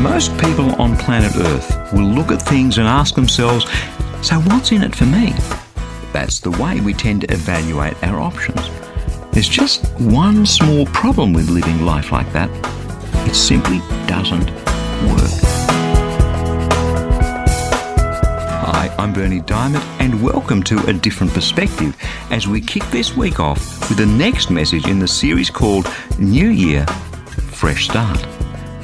Most people on planet Earth will look at things and ask themselves, so what's in it for me? That's the way we tend to evaluate our options. There's just one small problem with living life like that. It simply doesn't work. Hi, I'm Bernie Diamond and welcome to A Different Perspective as we kick this week off with the next message in the series called New Year, Fresh Start.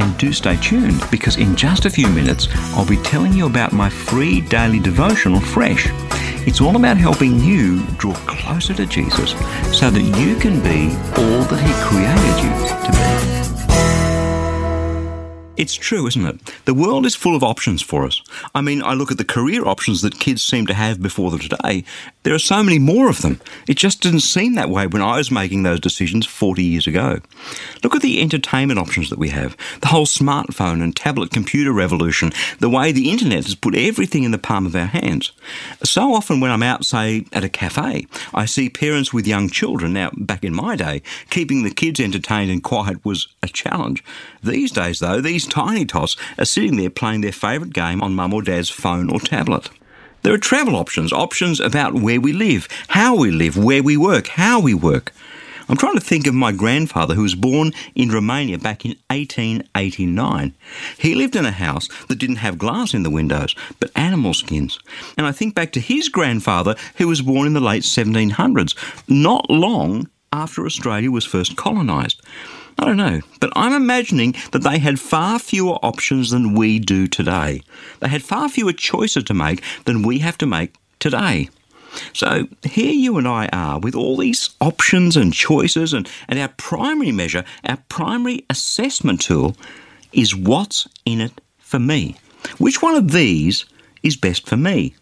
And do stay tuned, because in just a few minutes, I'll be telling you about my free daily devotional, Fresh. It's all about helping you draw closer to Jesus so that you can be all that He created you to be. It's true, isn't it? The world is full of options for us. I mean, I look at the career options that kids seem to have before them today. There are so many more of them. It just didn't seem that way when I was making those decisions 40 years ago. Look at the entertainment options that we have, the whole smartphone and tablet computer revolution, the way the internet has put everything in the palm of our hands. So often when I'm out, say, at a cafe, I see parents with young children. Now, back in my day, keeping the kids entertained and quiet was a challenge. These days, though, these tiny tots are sitting there playing their favourite game on mum or dad's phone or tablet. There are travel options, options about where we live, how we live, where we work, how we work. I'm trying to think of my grandfather, who was born in Romania back in 1889. He lived in a house that didn't have glass in the windows, but animal skins. And I think back to his grandfather, who was born in the late 1700s, not long after Australia was first colonised. I don't know, but I'm imagining that they had far fewer options than we do today. They had far fewer choices to make than we have to make today. So here you and I are with all these options and choices, and our primary measure, our primary assessment tool is what's in it for me. Which one of these is best for me?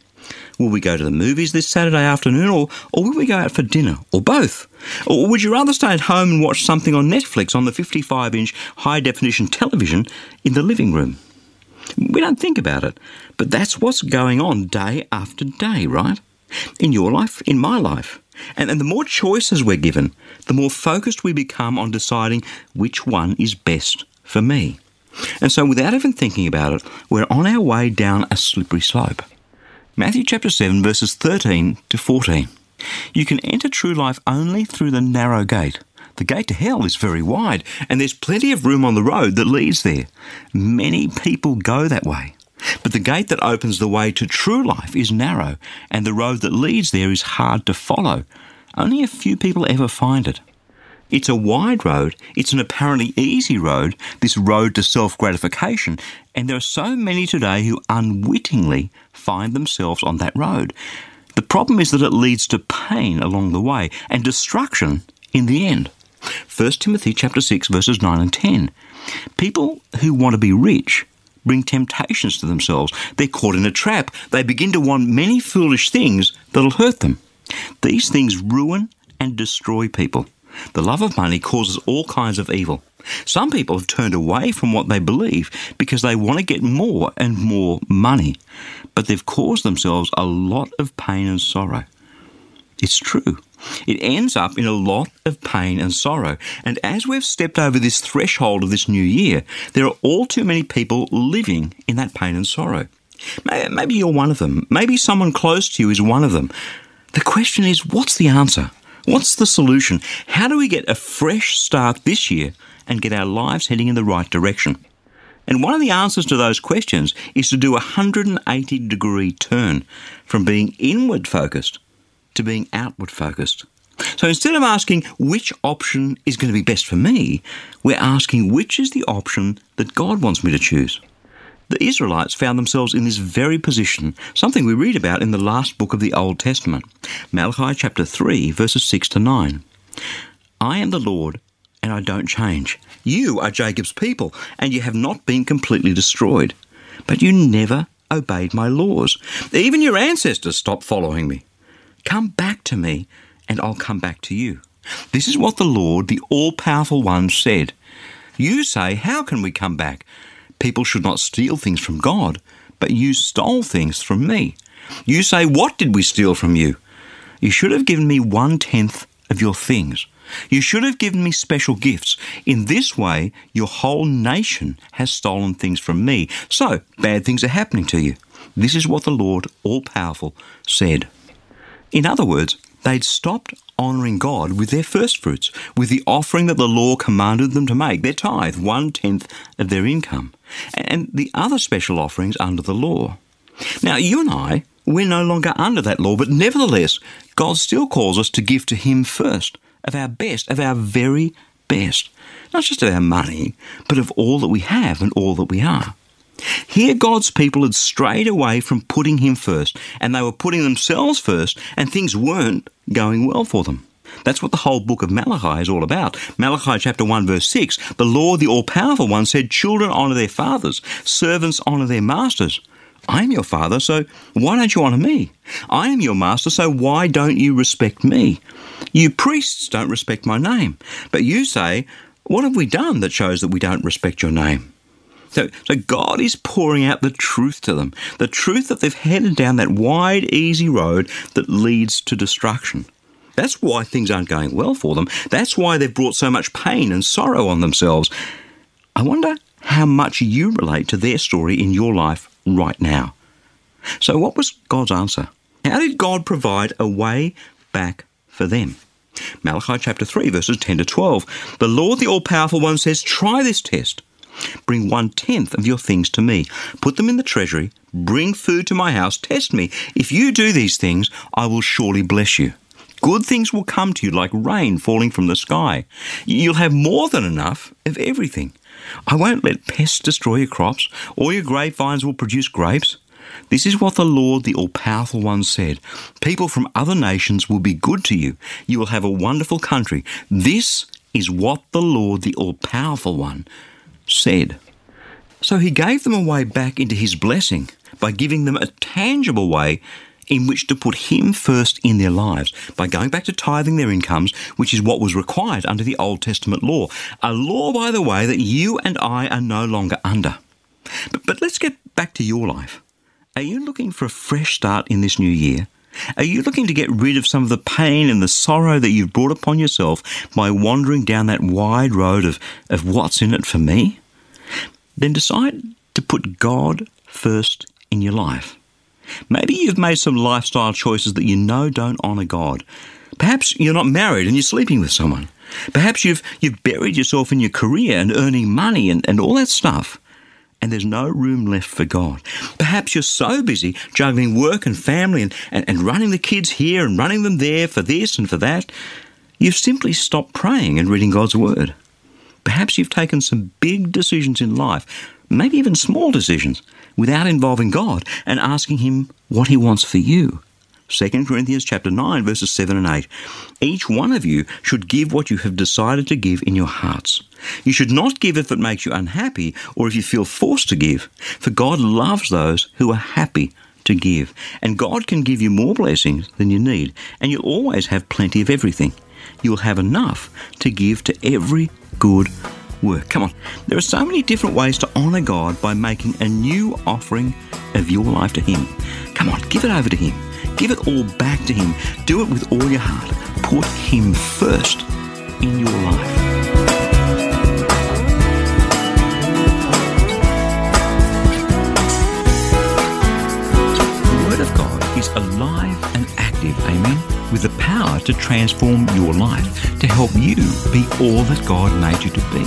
Will we go to the movies this Saturday afternoon, or will we go out for dinner, or both? Or would you rather stay at home and watch something on Netflix on the 55-inch high-definition television in the living room? We don't think about it, but that's what's going on day after day, right? In your life, in my life. And the more choices we're given, the more focused we become on deciding which one is best for me. And so without even thinking about it, we're on our way down a slippery slope. Matthew chapter 7, verses 13 to 14. You can enter true life only through the narrow gate. The gate to hell is very wide, and there's plenty of room on the road that leads there. Many people go that way. But the gate that opens the way to true life is narrow, and the road that leads there is hard to follow. Only a few people ever find it. It's a wide road, it's an apparently easy road, this road to self-gratification, and there are so many today who unwittingly find themselves on that road. The problem is that it leads to pain along the way and destruction in the end. 1 Timothy chapter 6, verses 9 and 10. People who want to be rich bring temptations to themselves. They're caught in a trap. They begin to want many foolish things that'll hurt them. These things ruin and destroy people. The love of money causes all kinds of evil. Some people have turned away from what they believe because they want to get more and more money, but they've caused themselves a lot of pain and sorrow. It's true. It ends up in a lot of pain and sorrow. And as we've stepped over this threshold of this new year, there are all too many people living in that pain and sorrow. Maybe you're one of them. Maybe someone close to you is one of them. The question is, what's the answer? What's the solution? How do we get a fresh start this year and get our lives heading in the right direction? And one of the answers to those questions is to do a 180-degree turn from being inward-focused to being outward-focused. So instead of asking which option is going to be best for me, we're asking which is the option that God wants me to choose. The Israelites found themselves in this very position, something we read about in the last book of the Old Testament, Malachi chapter 3, verses 6 to 9. I am the Lord, and I don't change. You are Jacob's people, and you have not been completely destroyed. But you never obeyed my laws. Even your ancestors stopped following me. Come back to me, and I'll come back to you. This is what the Lord, the all-powerful one, said. You say, how can we come back? People should not steal things from God, but you stole things from me. You say, what did we steal from you? You should have given me 1/10 of your things. You should have given me special gifts. In this way, your whole nation has stolen things from me. So, bad things are happening to you. This is what the Lord, all-powerful, said. In other words, they'd stopped honouring God with their first fruits, with the offering that the law commanded them to make, their tithe, 1/10 of their income, and the other special offerings under the law. Now, you and I, we're no longer under that law, but nevertheless, God still calls us to give to Him first, of our best, of our very best, not just of our money, but of all that we have and all that we are. Here God's people had strayed away from putting Him first, and they were putting themselves first, and things weren't going well for them. That's what the whole book of Malachi is all about. Malachi chapter 1 verse 6, the Lord, the all-powerful one, said, children honour their fathers, servants honour their masters. I am your father, so why don't you honour me? I am your master, so why don't you respect me? You priests don't respect my name. But you say, what have we done that shows that we don't respect your name? So God is pouring out the truth to them, the truth that they've headed down that wide, easy road that leads to destruction. That's why things aren't going well for them. That's why they've brought so much pain and sorrow on themselves. I wonder how much you relate to their story in your life right now. So what was God's answer? How did God provide a way back for them? Malachi chapter 3, verses 10 to 12. The Lord, the all-powerful one, says, try this test. Bring 1/10 of your things to me. Put them in the treasury. Bring food to my house. Test me. If you do these things, I will surely bless you. Good things will come to you like rain falling from the sky. You'll have more than enough of everything. I won't let pests destroy your crops, or your grapevines will produce grapes. This is what the Lord, the all-powerful one, said. People from other nations will be good to you. You will have a wonderful country. This is what the Lord, the all-powerful one, said. So he gave them a way back into his blessing by giving them a tangible way in which to put him first in their lives, by going back to tithing their incomes, which is what was required under the Old Testament law. A law, by the way, that you and I are no longer under. But let's get back to your life. Are you looking for a fresh start in this new year? Are you looking to get rid of some of the pain and the sorrow that you've brought upon yourself by wandering down that wide road of what's in it for me? Then decide to put God first in your life. Maybe you've made some lifestyle choices that you know don't honour God. Perhaps you're not married and you're sleeping with someone. Perhaps you've buried yourself in your career and earning money and all that stuff, and there's no room left for God. Perhaps you're so busy juggling work and family and running the kids here and running them there for this and for that, you've simply stopped praying and reading God's Word. Perhaps you've taken some big decisions in life, maybe even small decisions, without involving God and asking Him what He wants for you. 2 Corinthians chapter 9, verses 7 and 8. Each one of you should give what you have decided to give in your hearts. You should not give if it makes you unhappy or if you feel forced to give, for God loves those who are happy to give. And God can give you more blessings than you need, and you'll always have plenty of everything. You'll have enough to give to every good work. Come on. There are so many different ways to honour God by making a new offering of your life to Him. Come on, give it over to Him. Give it all back to Him. Do it with all your heart. Put Him first in your life. The Word of God is alive and active, amen, with the power to transform your life, to help you be all that God made you to be.